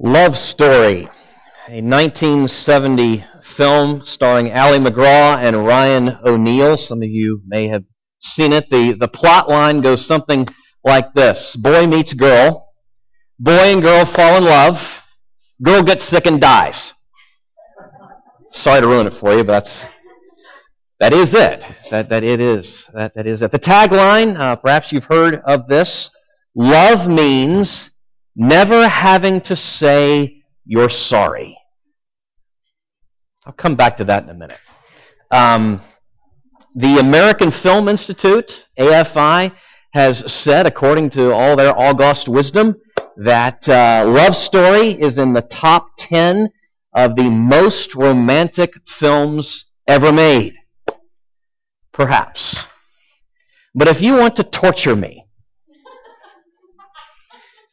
Love Story, a 1970 film starring Ali MacGraw and Ryan O'Neal. Some of you may have seen it. The plot line goes something like this. Boy meets girl. Boy and girl fall in love. Girl gets sick and dies. Sorry to ruin it for you, but that is it. The tagline, perhaps you've heard of this. Love means never having to say you're sorry. I'll come back to that in a minute. The American Film Institute, AFI, has said, according to all their august wisdom, that Love Story is in the top 10 of the most romantic films ever made. Perhaps. But if you want to torture me,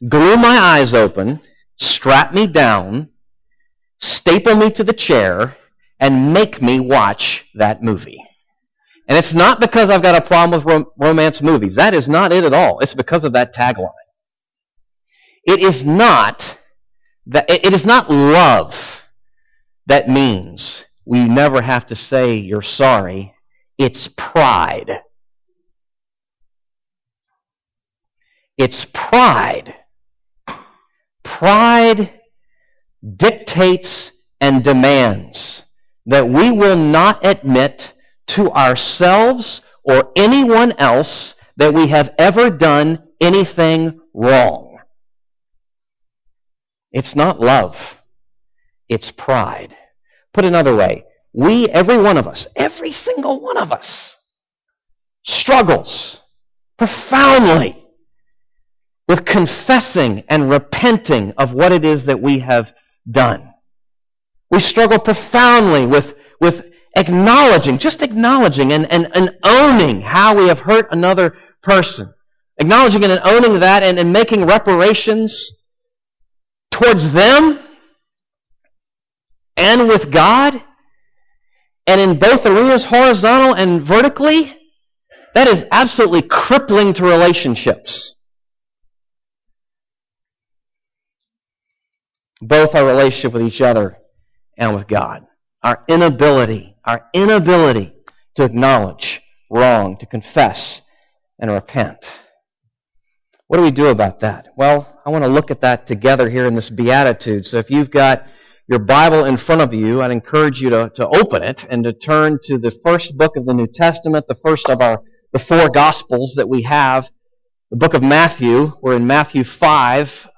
glue my eyes open, strap me down, staple me to the chair, and make me watch that movie. And it's not because I've got a problem with romance movies. That is not it at all. It's because of that tagline. It is not love that means we never have to say you're sorry. It's pride. It's pride. Pride dictates and demands that we will not admit to ourselves or anyone else that we have ever done anything wrong. It's not love. It's pride. Put another way, we, every one of us, every single one of us, struggles profoundly with confessing and repenting of what it is that we have done. We struggle profoundly with acknowledging, just acknowledging and owning how we have hurt another person. Acknowledging and owning that and making reparations towards them and with God. And in both arenas, horizontal and vertically, that is absolutely crippling to relationships. Both our relationship with each other and with God. Our inability to acknowledge wrong, to confess and repent. What do we do about that? Well, I want to look at that together here in this Beatitude. So if you've got your Bible in front of you, I'd encourage you to open it and to turn to the first book of the New Testament, the first of the four Gospels that we have, the book of Matthew. We're in Matthew 5.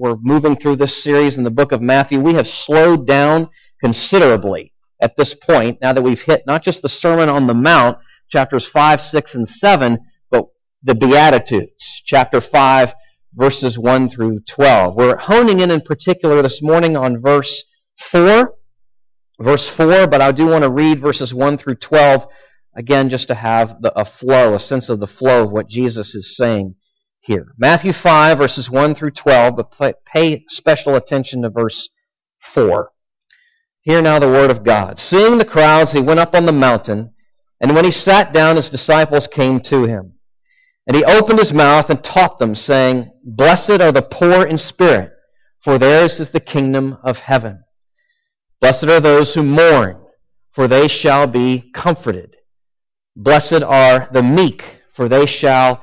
We're moving through this series in the book of Matthew. We have slowed down considerably at this point, now that we've hit not just the Sermon on the Mount, chapters 5, 6, and 7, but the Beatitudes, chapter 5, verses 1 through 12. We're honing in particular this morning on verse 4, but I do want to read verses 1 through 12, again, just to have a sense of the flow of what Jesus is saying here. Matthew 5, verses 1 through 12, but pay special attention to verse 4. Hear now the word of God. Seeing the crowds, he went up on the mountain, and when he sat down, his disciples came to him. And he opened his mouth and taught them, saying, Blessed are the poor in spirit, for theirs is the kingdom of heaven. Blessed are those who mourn, for they shall be comforted. Blessed are the meek, for they shall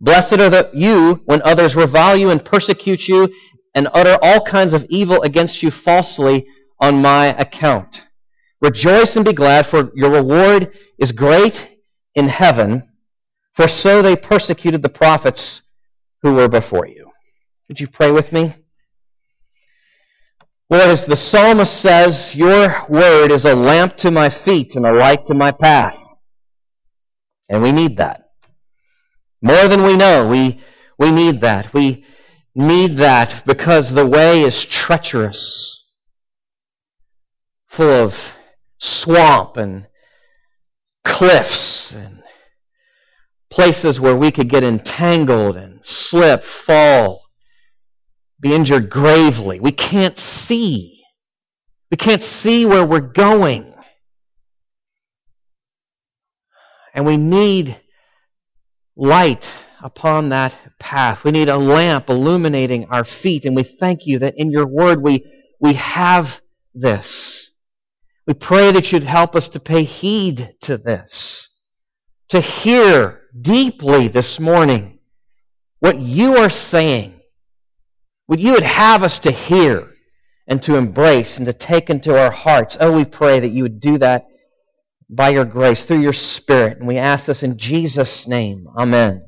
Blessed are you when others revile you and persecute you and utter all kinds of evil against you falsely on my account. Rejoice and be glad, for your reward is great in heaven, for so they persecuted the prophets who were before you. Would you pray with me? Lord, as the psalmist says, your word is a lamp to my feet and a light to my path. And we need that. More than we know, we need that. We need that because the way is treacherous. full of swamp and cliffs and places where we could get entangled and slip, fall, be injured gravely. We can't see. We can't see where we're going. And we need light upon that path. We need a lamp illuminating our feet. And we thank you that in your word we have this. We pray that you'd help us to pay heed to this, to hear deeply this morning what you are saying, what you would have us to hear and to embrace and to take into our hearts. Oh, we pray that you would do that by your grace, through your Spirit. And we ask this in Jesus' name. Amen.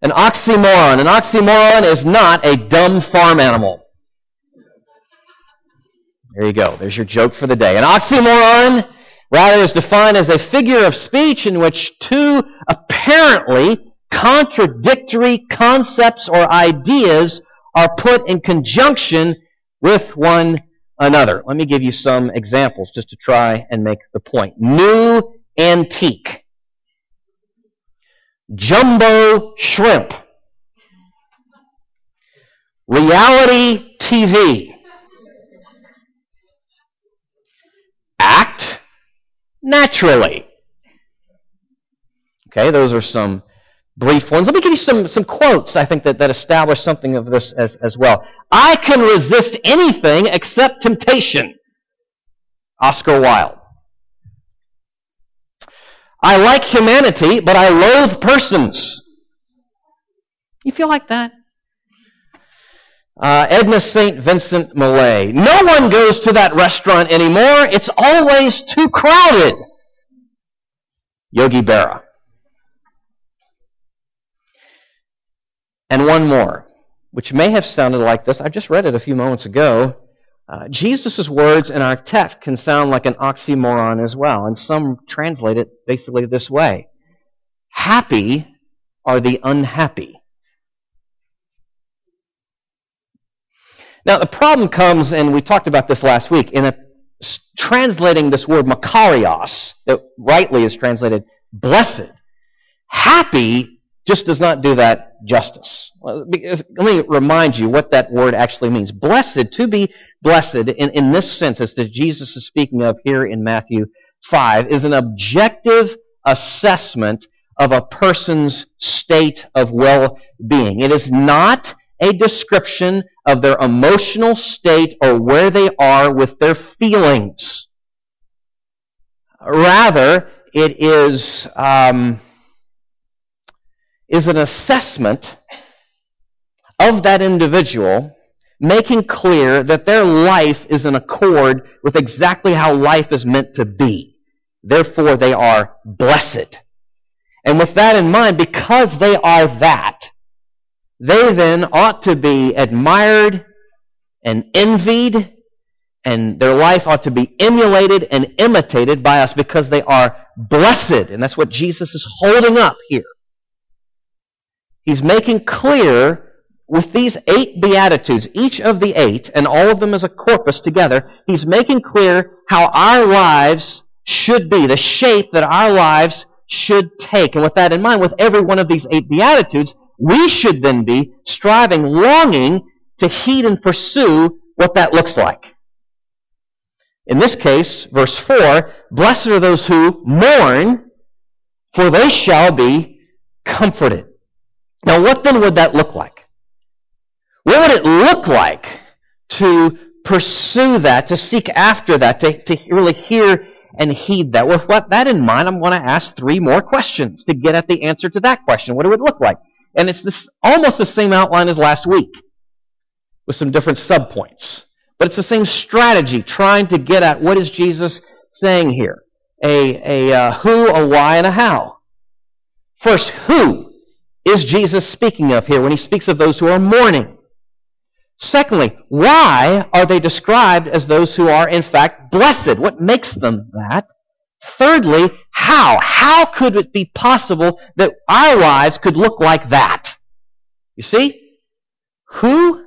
An oxymoron. An oxymoron is not a dumb farm animal. There you go. There's your joke for the day. An oxymoron, rather, is defined as a figure of speech in which two apparently contradictory concepts or ideas are put in conjunction with one another. Let me give you some examples just to try and make the point. New antique. Jumbo shrimp. Reality TV. Act naturally. Okay, those are some brief ones. Let me give you some quotes, I think, that establish something of this as well. I can resist anything except temptation. Oscar Wilde. I like humanity, but I loathe persons. You feel like that? Edna St. Vincent Millay. No one goes to that restaurant anymore. It's always too crowded. Yogi Berra. And one more, which may have sounded like this. I just read it a few moments ago. Jesus' words in our text can sound like an oxymoron as well, and some translate it basically this way. Happy are the unhappy. Now, the problem comes, and we talked about this last week, in translating this word makarios, that rightly is translated blessed. Happy just does not do that justice. Let me remind you what that word actually means. Blessed, to be blessed, in this sense, as that Jesus is speaking of here in Matthew 5, is an objective assessment of a person's state of well-being. It is not a description of their emotional state or where they are with their feelings. Rather, it is an assessment of that individual, making clear that their life is in accord with exactly how life is meant to be. Therefore, they are blessed. And with that in mind, because they are that, they then ought to be admired and envied, and their life ought to be emulated and imitated by us because they are blessed. And that's what Jesus is holding up here. He's making clear with these 8 Beatitudes, each of the 8, and all of them as a corpus together, he's making clear how our lives should be, the shape that our lives should take. And with that in mind, with every one of these 8 Beatitudes, we should then be striving, longing to heed and pursue what that looks like. In this case, verse 4, blessed are those who mourn, for they shall be comforted. Now, what then would that look like? What would it look like to pursue that, to seek after that, to really hear and heed that? With that in mind, I'm going to ask 3 more questions to get at the answer to that question. What would it look like? And it's almost the same outline as last week with some different subpoints. But it's the same strategy, trying to get at what is Jesus saying here? A who, a why, and a how. First, who is Jesus speaking of here when he speaks of those who are mourning? Secondly, why are they described as those who are, in fact, blessed? What makes them that? Thirdly, how? How could it be possible that our lives could look like that? You see? Who?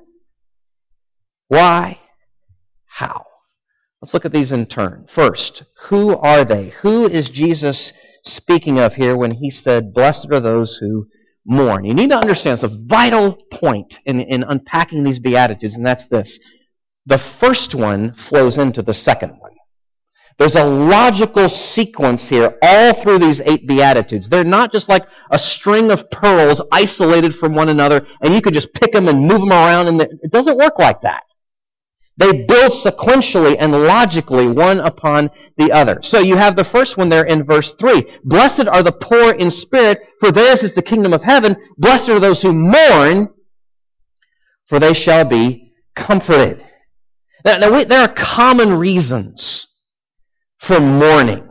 Why? How? Let's look at these in turn. First, who are they? Who is Jesus speaking of here when he said, "Blessed are those who mourn"? You need to understand it's a vital point in unpacking these Beatitudes, and that's this. The first one flows into the second one. There's a logical sequence here all through these 8 Beatitudes. They're not just like a string of pearls isolated from one another, and you could just pick them and move them around. And it doesn't work like that. They build sequentially and logically one upon the other. So you have the first one there in verse 3. Blessed are the poor in spirit, for theirs is the kingdom of heaven. Blessed are those who mourn, for they shall be comforted. Now, there are common reasons for mourning,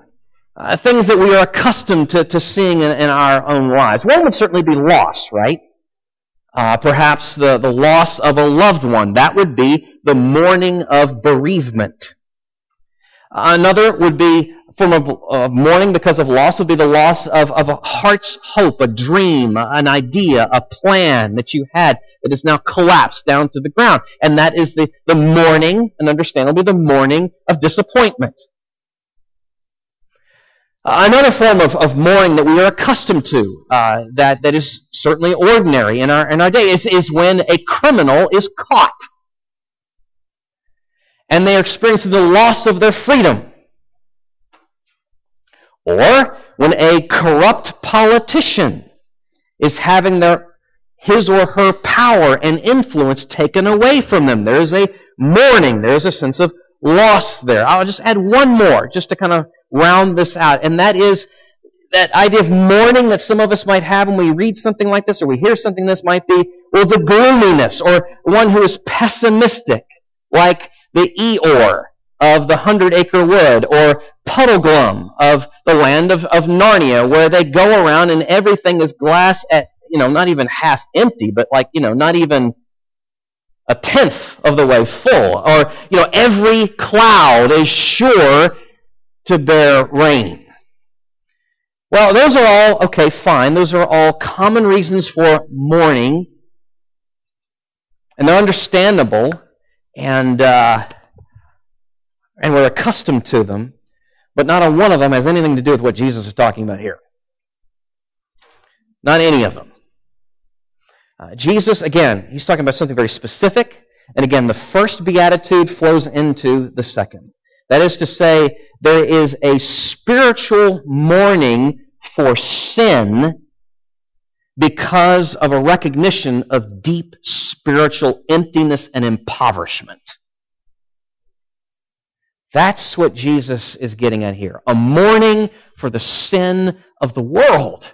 things that we are accustomed to seeing in our own lives. One would certainly be loss, right? Perhaps the loss of a loved one. That would be the mourning of bereavement. Another would be form of mourning because of loss would be the loss of a heart's hope, a dream, an idea, a plan that you had that is now collapsed down to the ground. And that is the mourning, and understandably, the mourning of disappointment. Another form of mourning that we are accustomed to, that is certainly ordinary in our day, is when a criminal is caught and they are experiencing the loss of their freedom. Or when a corrupt politician is having his or her power and influence taken away from them. There is a mourning. There is a sense of loss there. I'll just add one more just to kind of round this out, and that is that idea of mourning that some of us might have when we read something like this or we hear something this might be, or the gloominess, or one who is pessimistic, like the Eeyore of the 100-acre wood, or Puddle Glum of the land of Narnia, where they go around and everything is glass at, not even half empty, but like, not even a tenth of the way full, or, every cloud is sure to bear rain. Well, those are all, okay, fine. Those are all common reasons for mourning, and they're understandable, and we're accustomed to them, but not on one of them has anything to do with what Jesus is talking about here. Not any of them. Jesus, again, he's talking about something very specific, and again, the first beatitude flows into the second. That is to say, there is a spiritual mourning for sin because of a recognition of deep spiritual emptiness and impoverishment. That's what Jesus is getting at here. A mourning for the sin of the world.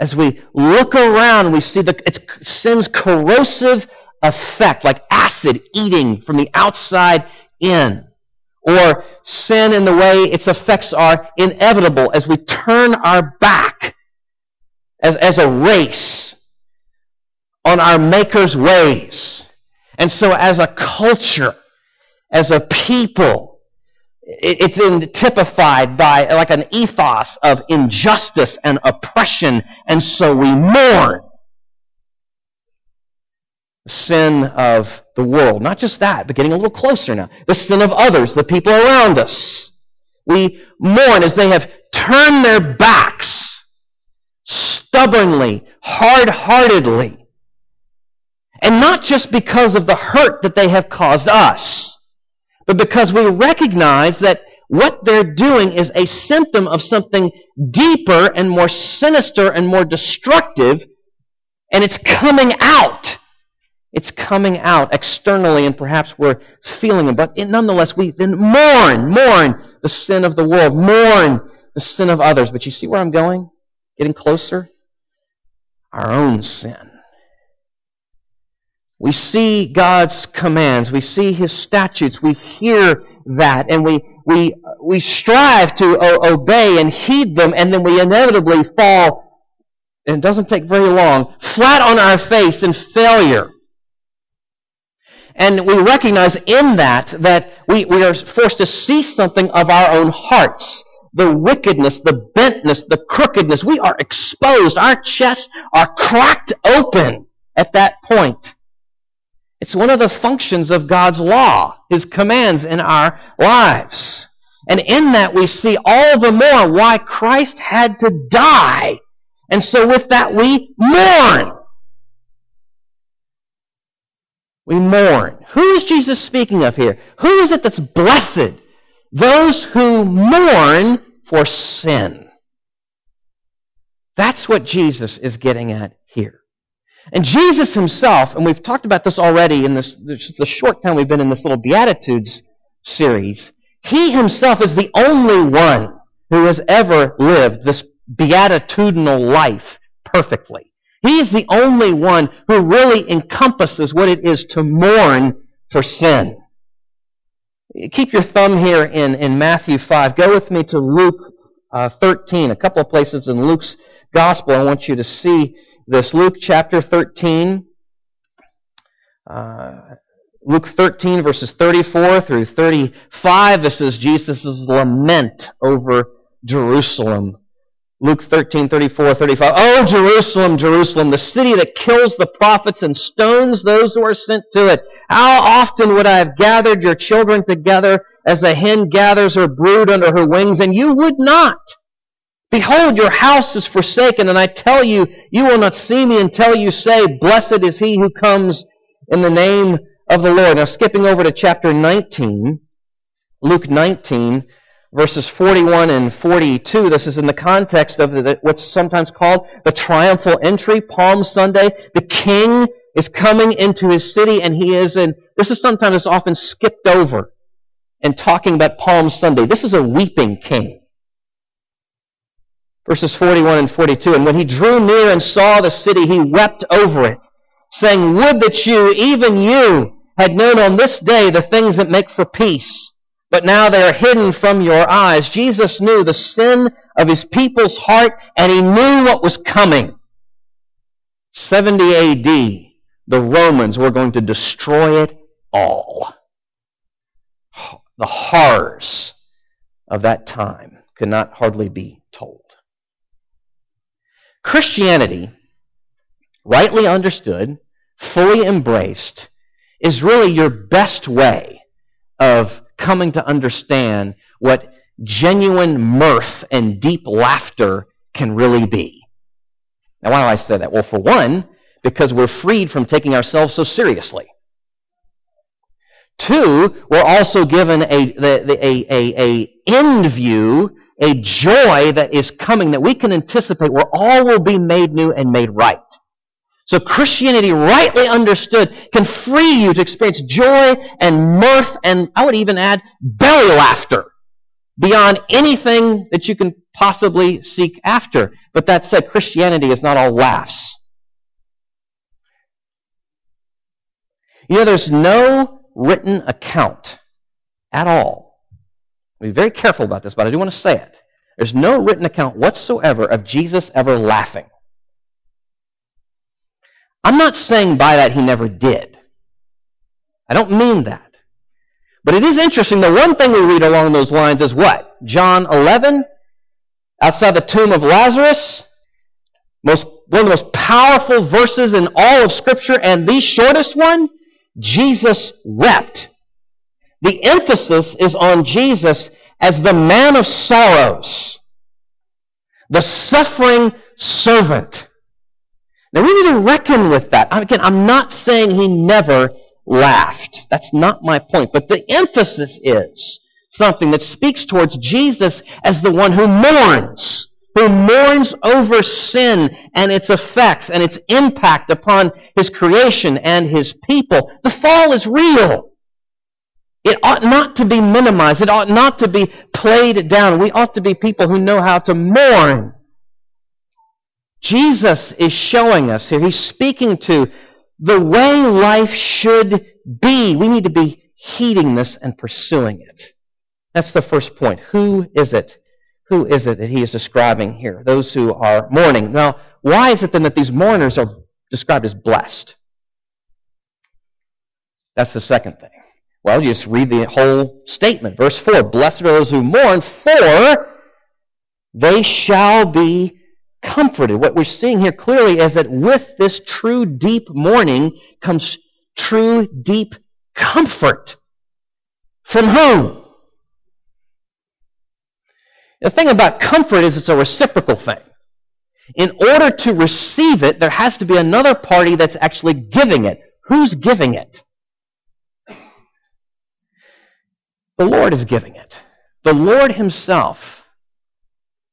As we look around, we see it's sin's corrosive effect, like acid eating from the outside in. Or sin in the way its effects are inevitable as we turn our back as a race on our Maker's ways. And so as a culture, as a people, it's typified by like an ethos of injustice and oppression, and so we mourn the sin of the world. Not just that, but getting a little closer now. The sin of others, the people around us. We mourn as they have turned their backs stubbornly, hard-heartedly. And not just because of the hurt that they have caused us, but because we recognize that what they're doing is a symptom of something deeper and more sinister and more destructive, and it's coming out. It's coming out externally, and perhaps we're feeling it. But nonetheless, we then mourn the sin of the world, mourn the sin of others. But you see where I'm going? Getting closer? Our own sin. We see God's commands. We see His statutes. We hear that, and we strive to obey and heed them, and then we inevitably fall, and it doesn't take very long, flat on our face in failure. And we recognize in that we are forced to see something of our own hearts. The wickedness, the bentness, the crookedness. We are exposed. Our chests are cracked open at that point. It's one of the functions of God's law, His commands in our lives. And in that we see all the more why Christ had to die. And so with that we mourn. We mourn. Who is Jesus speaking of here? Who is it that's blessed? Those who mourn for sin. That's what Jesus is getting at here. And Jesus himself, and we've talked about this already in this short time we've been in this little Beatitudes series, he himself is the only one who has ever lived this beatitudinal life perfectly. He is the only one who really encompasses what it is to mourn for sin. Keep your thumb here in Matthew 5. Go with me to Luke 13, a couple of places in Luke's Gospel. I want you to see this. Luke chapter 13, Luke 13 verses 34 through 35. This is Jesus' lament over Jerusalem. Luke 13, 34, 35. Oh, Jerusalem, Jerusalem, the city that kills the prophets and stones those who are sent to it. How often would I have gathered your children together as a hen gathers her brood under her wings, and you would not. Behold, your house is forsaken, and I tell you, you will not see me until you say, blessed is he who comes in the name of the Lord. Now, skipping over to chapter 19, Luke 19, verses 41 and 42, this is in the context of what's sometimes called the triumphal entry, Palm Sunday. The king is coming into his city, and he is in, this is sometimes it's often skipped over and talking about Palm Sunday. This is a weeping king. Verses 41 and 42, and when he drew near and saw the city, he wept over it, saying, would that you, even you, had known on this day the things that make for peace. But now they are hidden from your eyes. Jesus knew the sin of his people's heart, and he knew what was coming. 70 A.D., the Romans were going to destroy it all. The horrors of that time could not hardly be told. Christianity, rightly understood, fully embraced, is really your best way of coming to understand what genuine mirth and deep laughter can really be. Now, why do I say that? Well, for one, because we're freed from taking ourselves so seriously. Two, we're also given a end view, a joy that is coming that we can anticipate where all will be made new and made right. So Christianity, rightly understood, can free you to experience joy and mirth and, I would even add, belly laughter beyond anything that you can possibly seek after. But that said, Christianity is not all laughs. You know, there's no written account at all. I'll be very careful about this, but I do want to say it. There's no written account whatsoever of Jesus ever laughing. I'm not saying by that he never did. I don't mean that. But it is interesting, the one thing we read along those lines is what? John 11, outside the tomb of Lazarus, one of the most powerful verses in all of Scripture, and the shortest one, Jesus wept. The emphasis is on Jesus as the man of sorrows, the suffering servant. Now, we need to reckon with that. Again, I'm not saying he never laughed. That's not my point. But the emphasis is something that speaks towards Jesus as the one who mourns over sin and its effects and its impact upon his creation and his people. The fall is real. It ought not to be minimized. It ought not to be played down. We ought to be people who know how to mourn. Jesus is showing us here, he's speaking to the way life should be. We need to be heeding this and pursuing it. That's the first point. Who is it? Who is it that he is describing here? Those who are mourning. Now, why is it then that these mourners are described as blessed? That's the second thing. Well, you just read the whole statement. Verse 4, blessed are those who mourn, for they shall be comforted. What we're seeing here clearly is that with this true deep mourning comes true, deep comfort. From whom? The thing about comfort is it's a reciprocal thing. In order to receive it, there has to be another party that's actually giving it. Who's giving it? The Lord is giving it. The Lord himself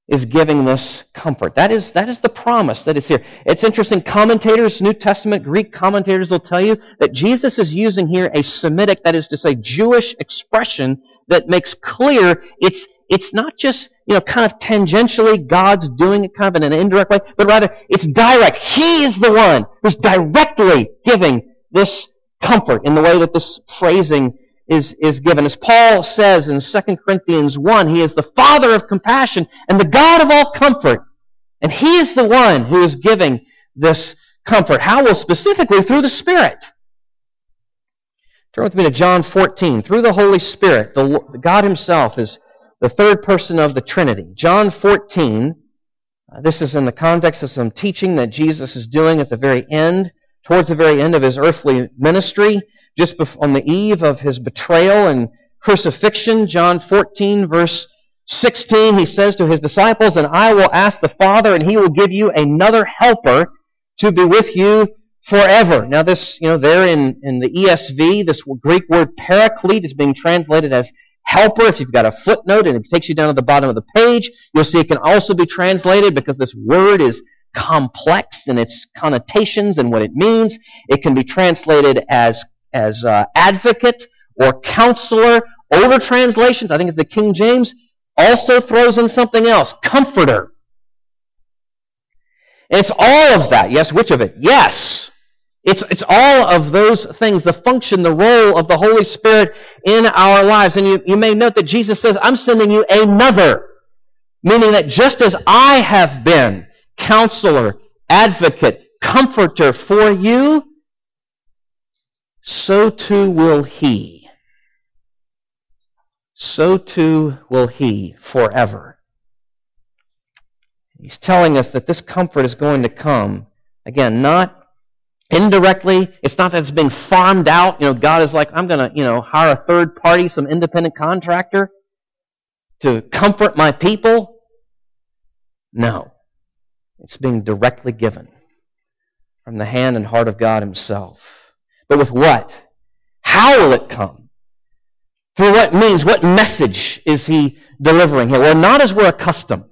is giving this comfort. That is the promise that is here. It's interesting. Commentators, New Testament Greek commentators will tell you that Jesus is using here a Semitic, that is to say, Jewish expression that makes clear it's not just, kind of tangentially God's doing it kind of in an indirect way, but rather it's direct. He is the one who's directly giving this comfort in the way that this phrasing is given. As Paul says in 2 Corinthians 1, he is the Father of compassion and the God of all comfort. And he is the one who is giving this comfort. How? Well, specifically through the Spirit. Turn with me to John 14. Through the Holy Spirit, the God himself is the third person of the Trinity. John 14, this is in the context of some teaching that Jesus is doing at the very end, towards the very end of his earthly ministry, just on the eve of his betrayal and crucifixion. John 14, verse 16, he says to his disciples, "And I will ask the Father, and he will give you another helper to be with you forever." Now this, there in the ESV, this Greek word paraclete is being translated as helper. If you've got a footnote and it takes you down to the bottom of the page, you'll see it can also be translated, because this word is complex in its connotations and what it means. It can be translated as advocate or counselor. Older translations, I think it's the King James, also throws in something else, comforter. And it's all of that. Yes, which of it? Yes. It's all of those things, the function, the role of the Holy Spirit in our lives. And you may note that Jesus says, "I'm sending you another," meaning that just as I have been counselor, advocate, comforter for you, so too will he. So too will he forever. He's telling us that this comfort is going to come, again, not indirectly. It's not that it's being farmed out. God is like, "I'm going to, hire a third party, some independent contractor to comfort my people." No. It's being directly given from the hand and heart of God himself. But with what? How will it come? Through what means? What message is he delivering here? Well, not as we're accustomed.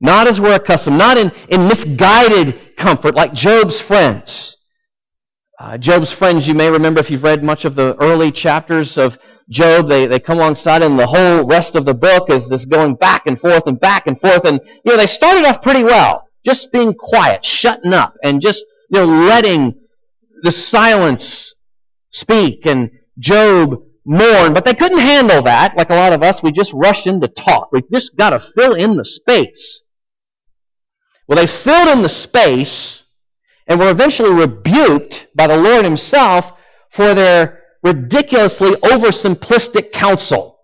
Not as we're accustomed, not in misguided comfort, like Job's friends. Job's friends, you may remember if you've read much of the early chapters of Job, they come alongside him. The whole rest of the book is this going back and forth and back and forth. And, they started off pretty well, just being quiet, shutting up, and just, letting the silence speak. And Job mourn, but they couldn't handle that. Like a lot of us, we just rush in to talk. We've just got to fill in the space. Well, they filled in the space and were eventually rebuked by the Lord himself for their ridiculously oversimplistic counsel.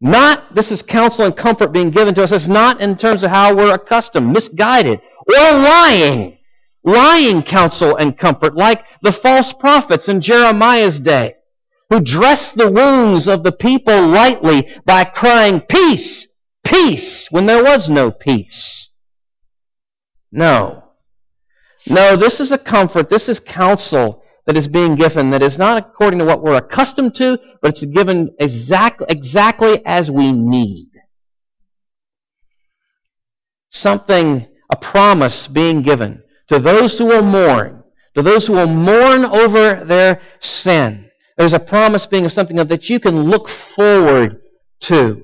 This is counsel and comfort being given to us. It's not in terms of how we're accustomed, misguided, or lying. Lying counsel and comfort, like the false prophets in Jeremiah's day, who dressed the wounds of the people lightly by crying, "Peace! Peace!" when there was no peace. No, this is a comfort, this is counsel that is being given that is not according to what we're accustomed to, but it's given exactly as we need. A promise being given to those who will mourn, over their sin. There's a promise being of something that you can look forward to,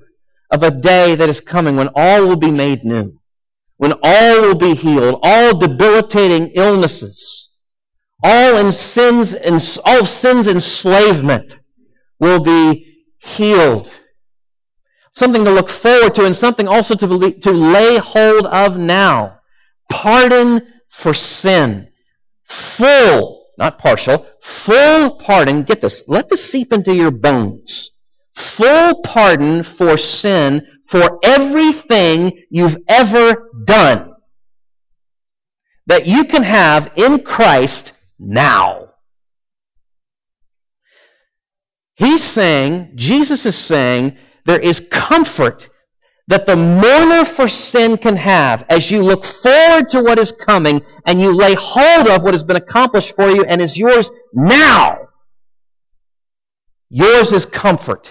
of a day that is coming when all will be made new, when all will be healed, all debilitating illnesses, all sin's enslavement will be healed. Something to look forward to, and something also to lay hold of now. Pardon for sin. Full, not partial, full pardon. Get this. Let this seep into your bones. Full pardon for sin, for everything you've ever done, that you can have in Christ now. He's saying, Jesus is saying, there is comfort that the mourner for sin can have as you look forward to what is coming and you lay hold of what has been accomplished for you and is yours now. Yours is comfort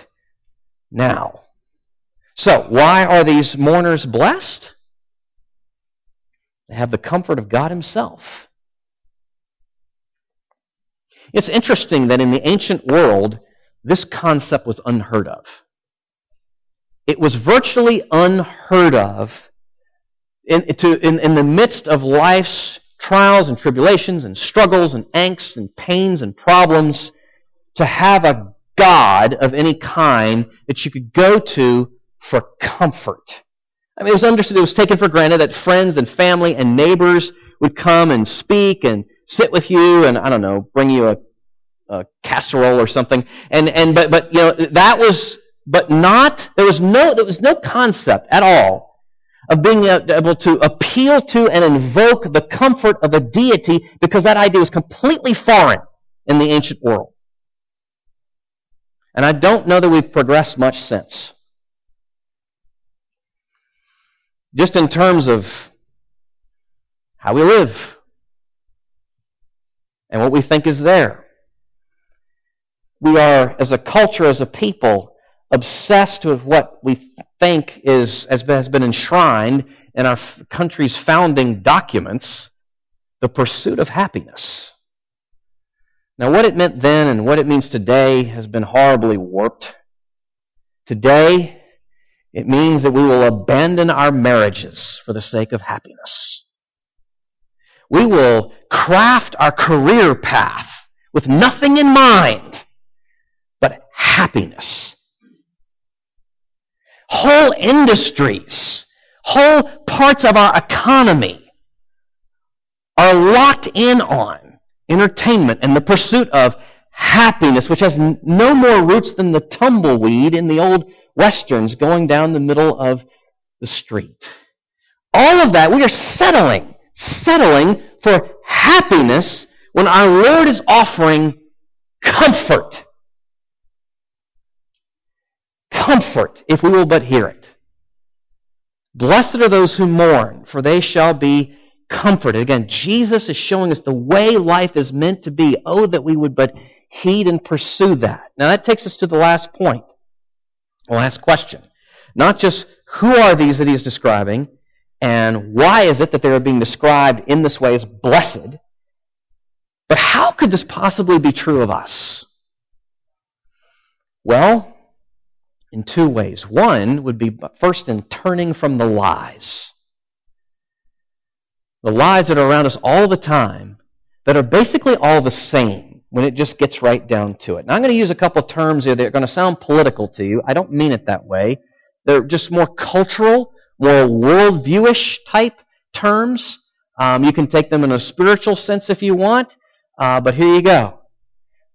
now. So, why are these mourners blessed? They have the comfort of God Himself. It's interesting that in the ancient world, this concept was unheard of. It was virtually unheard of in the midst of life's trials and tribulations and struggles and angst and pains and problems to have a God of any kind that you could go to for comfort. I mean, it was understood, it was taken for granted that friends and family and neighbors would come and speak and sit with you and, I don't know, bring you a casserole or something. But you know, that was... But not, there was no concept at all of being able to appeal to and invoke the comfort of a deity, because that idea was completely foreign in the ancient world. And I don't know that we've progressed much since. Just in terms of how we live and what we think is there. We are, as a culture, as a people, obsessed with what we think has been enshrined in our country's founding documents, the pursuit of happiness. Now, what it meant then and what it means today has been horribly warped. Today, it means that we will abandon our marriages for the sake of happiness. We will craft our career path with nothing in mind but happiness. Whole industries, whole parts of our economy are locked in on entertainment and the pursuit of happiness, which has no more roots than the tumbleweed in the old westerns going down the middle of the street. All of that, we are settling for happiness when our Lord is offering comfort. Comfort, if we will but hear it. Blessed are those who mourn, for they shall be comforted. Again, Jesus is showing us the way life is meant to be. Oh, that we would but heed and pursue that. Now that takes us to the last point, the last question. Not just who are these that he is describing, and why is it that they are being described in this way as blessed, but how could this possibly be true of us? Well, in two ways. One would be first in turning from the lies. The lies that are around us all the time that are basically all the same when it just gets right down to it. Now I'm going to use a couple of terms here that are going to sound political to you. I don't mean it that way. They're just more cultural, more worldviewish type terms. You can take them in a spiritual sense if you want, but here you go.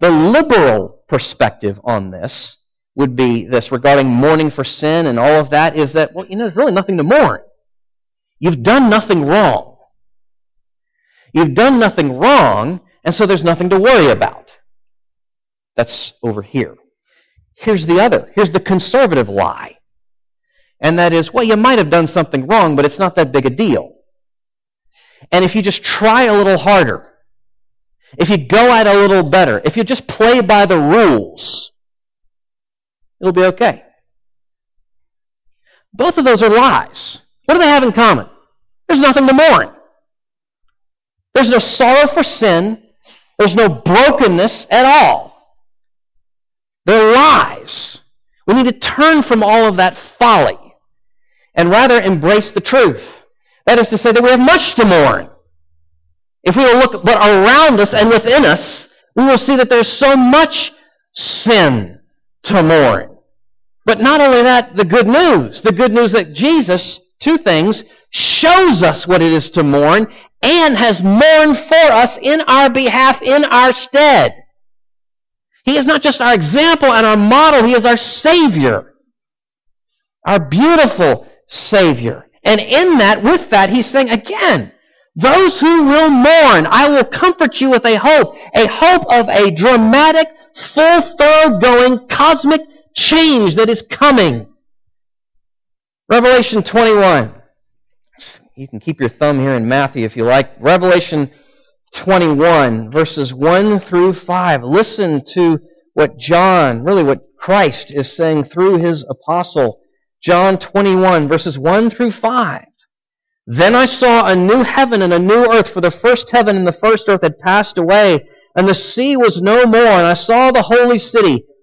The liberal perspective on this would be this regarding mourning for sin and all of that is that, well, you know, there's really nothing to mourn. You've done nothing wrong. You've done nothing wrong, and so there's nothing to worry about. That's over here. Here's the other. Here's the conservative lie. And that is, well, you might have done something wrong, but it's not that big a deal. And if you just try a little harder, if you go at it a little better, if you just play by the rules, it'll be okay. Both of those are lies. What do they have in common? There's nothing to mourn. There's no sorrow for sin. There's no brokenness at all. They're lies. We need to turn from all of that folly and rather embrace the truth. That is to say that we have much to mourn. If we will look but around us and within us, we will see that there's so much sin to mourn. But not only that, the good news that Jesus, two things, shows us what it is to mourn and has mourned for us in our behalf, in our stead. He is not just our example and our model, He is our Savior, our beautiful Savior. And in that, with that, He's saying, again, Those who will mourn, I will comfort you with a hope of a dramatic, full, thoroughgoing, cosmic change that is coming. Revelation 21. You can keep your thumb here in Matthew if you like. Revelation 21, verses 1 through 5. Listen to what John, really what Christ is saying through his apostle. John 21, verses 1 through 5. Then I saw a new heaven and a new earth, for the first heaven and the first earth had passed away, and the sea was no more. And I saw the holy city,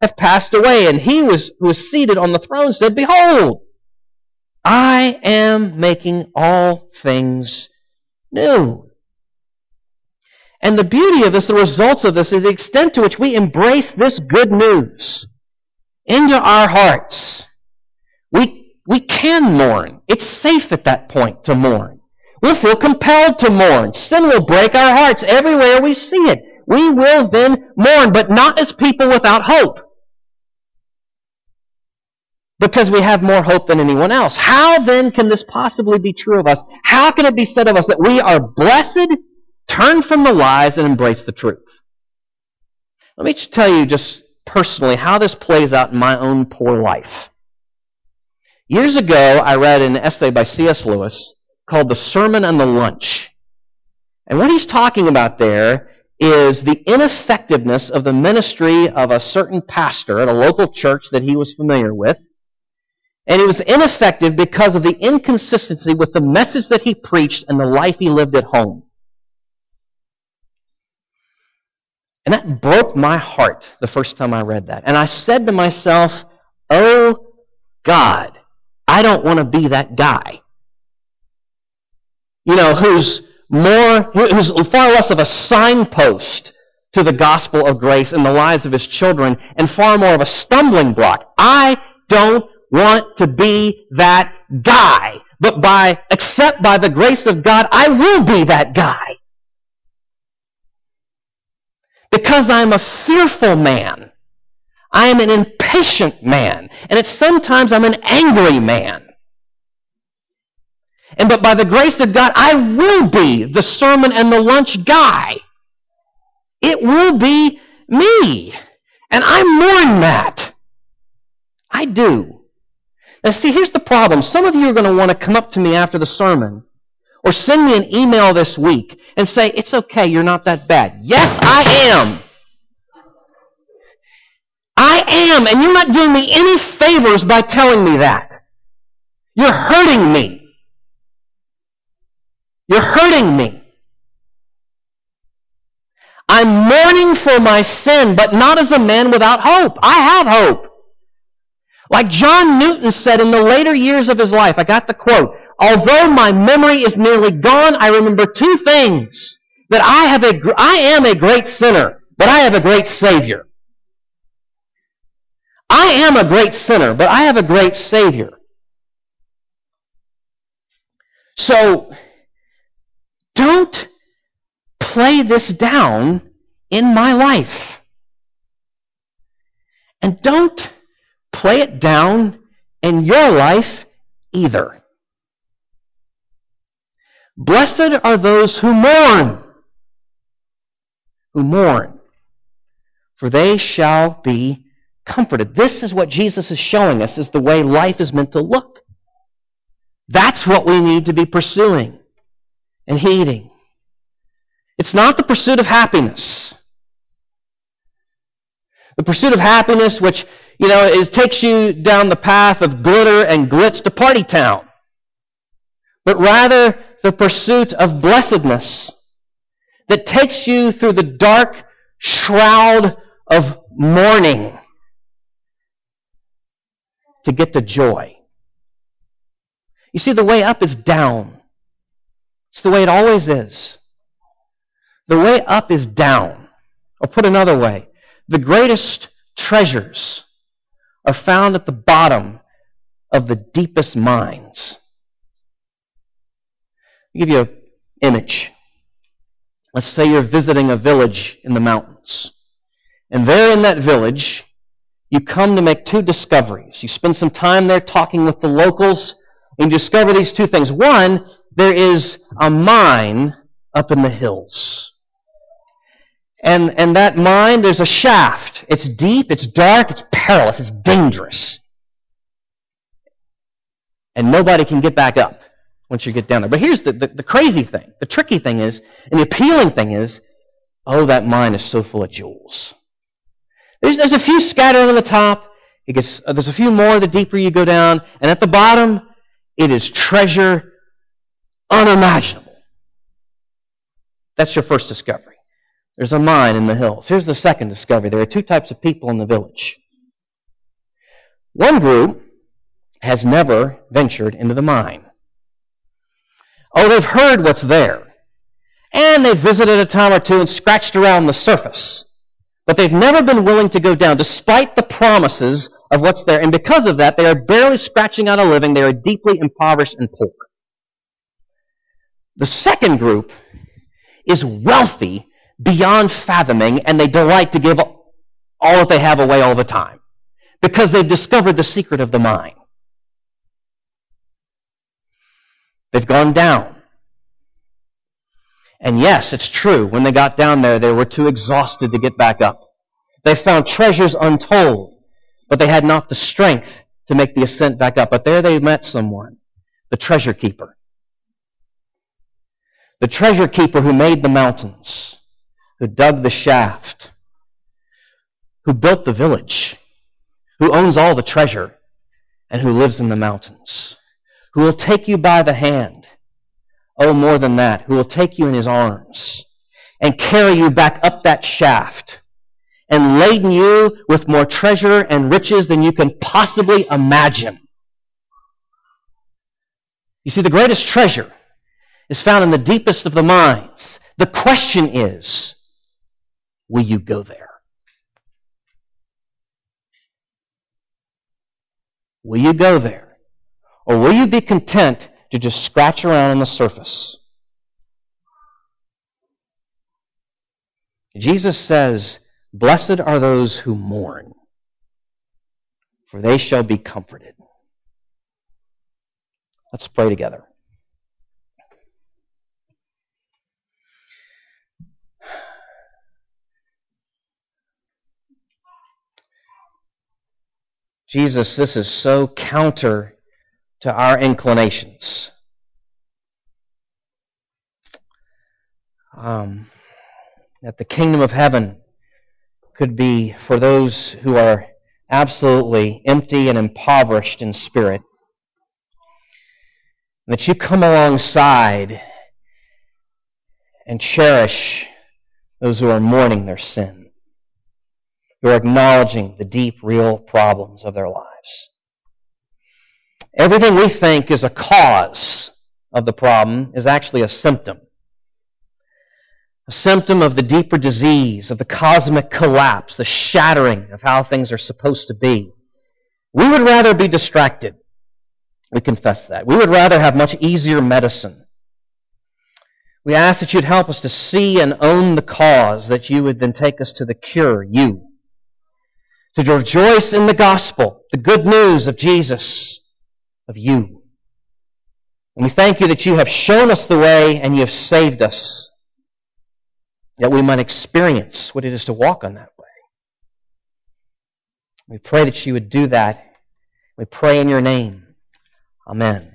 have passed away. And he who was seated on the throne said, Behold, I am making all things new. And the beauty of this, the results of this, is the extent to which we embrace this good news into our hearts. We can mourn. It's safe at that point to mourn. We'll feel compelled to mourn. Sin will break our hearts everywhere we see it. We will then mourn, but not as people without hope, because we have more hope than anyone else. How then can this possibly be true of us? How can it be said of us that we are blessed, turn from the lies, and embrace the truth? Let me tell you just personally how this plays out in my own poor life. Years ago, I read an essay by C.S. Lewis called The Sermon on the Lunch. And what he's talking about there is the ineffectiveness of the ministry of a certain pastor at a local church that he was familiar with. And he was ineffective because of the inconsistency with the message that he preached and the life he lived at home. And that broke my heart the first time I read that. And I said to myself, Oh, God, I don't want to be that guy, who's far less of a signpost to the gospel of grace in the lives of his children and far more of a stumbling block. I don't want to be that guy, but except by the grace of God, I will be that guy. Because I'm a fearful man. I am an impatient man, and at sometimes I'm an angry man. But by the grace of God, I will be the sermon and the lunch guy. It will be me, and I mourn that. I do. Now, see, here's the problem. Some of you are going to want to come up to me after the sermon or send me an email this week and say, It's okay, you're not that bad. Yes, I am. I am, and you're not doing me any favors by telling me that. You're hurting me. You're hurting me. I'm mourning for my sin, but not as a man without hope. I have hope. Like John Newton said in the later years of his life, I got the quote, Although my memory is nearly gone, I remember two things, that I am a great sinner, but I have a great Savior. I am a great sinner, but I have a great Savior. So, don't play this down in my life. And don't play it down in your life either. Blessed are those who mourn, for they shall be comforted. This is what Jesus is showing us, is the way life is meant to look. That's what we need to be pursuing and heeding. It's not the pursuit of happiness. The pursuit of happiness, which, takes you down the path of glitter and glitz to party town. But rather, the pursuit of blessedness that takes you through the dark shroud of mourning to get the joy. You see, the way up is down. It's the way it always is. The way up is down. Or put another way, the greatest treasures are found at the bottom of the deepest mines. I'll give you an image. Let's say you're visiting a village in the mountains. And there in that village, you come to make two discoveries. You spend some time there talking with the locals, and you discover these two things. One, there is a mine up in the hills. And that mine, there's a shaft. It's deep, it's dark, it's perilous, it's dangerous. And nobody can get back up once you get down there. But here's the crazy thing, the tricky thing is, and the appealing thing is, oh, that mine is so full of jewels. There's a few scattered on the top. There's a few more the deeper you go down. And at the bottom, it is treasure unimaginable. That's your first discovery. There's a mine in the hills. Here's the second discovery. There are two types of people in the village. One group has never ventured into the mine. Oh, they've heard what's there. And they've visited a time or two and scratched around the surface. But they've never been willing to go down, despite the promises of what's there. And because of that, they are barely scratching out a living. They are deeply impoverished and poor. The second group is wealthy beyond fathoming, and they delight to give all that they have away all the time because they've discovered the secret of the mine. They've gone down. And yes, it's true, when they got down there, they were too exhausted to get back up. They found treasures untold, but they had not the strength to make the ascent back up. But there they met someone, the treasure keeper. The treasure keeper who made the mountains, who dug the shaft, who built the village, who owns all the treasure, and who lives in the mountains, who will take you by the hand. Oh, more than that, who will take you in his arms and carry you back up that shaft and laden you with more treasure and riches than you can possibly imagine. You see, the greatest treasure is found in the deepest of the mines. The question is, will you go there? Will you go there? Or will you be content to just scratch around on the surface? Jesus says, "Blessed are those who mourn, for they shall be comforted." Let's pray together. Jesus, this is so counter to our inclinations. That the kingdom of heaven could be for those who are absolutely empty and impoverished in spirit. And that you come alongside and cherish those who are mourning their sin, who are acknowledging the deep, real problems of their lives. Everything we think is a cause of the problem is actually a symptom of the deeper disease, of the cosmic collapse, the shattering of how things are supposed to be. We would rather be distracted. We confess that. We would rather have much easier medicine. We ask that you'd help us to see and own the cause, that you would then take us to the cure, you. To rejoice in the gospel, the good news of Jesus, of you. And we thank you that you have shown us the way and you have saved us, that we might experience what it is to walk on that way. We pray that you would do that. We pray in your name. Amen.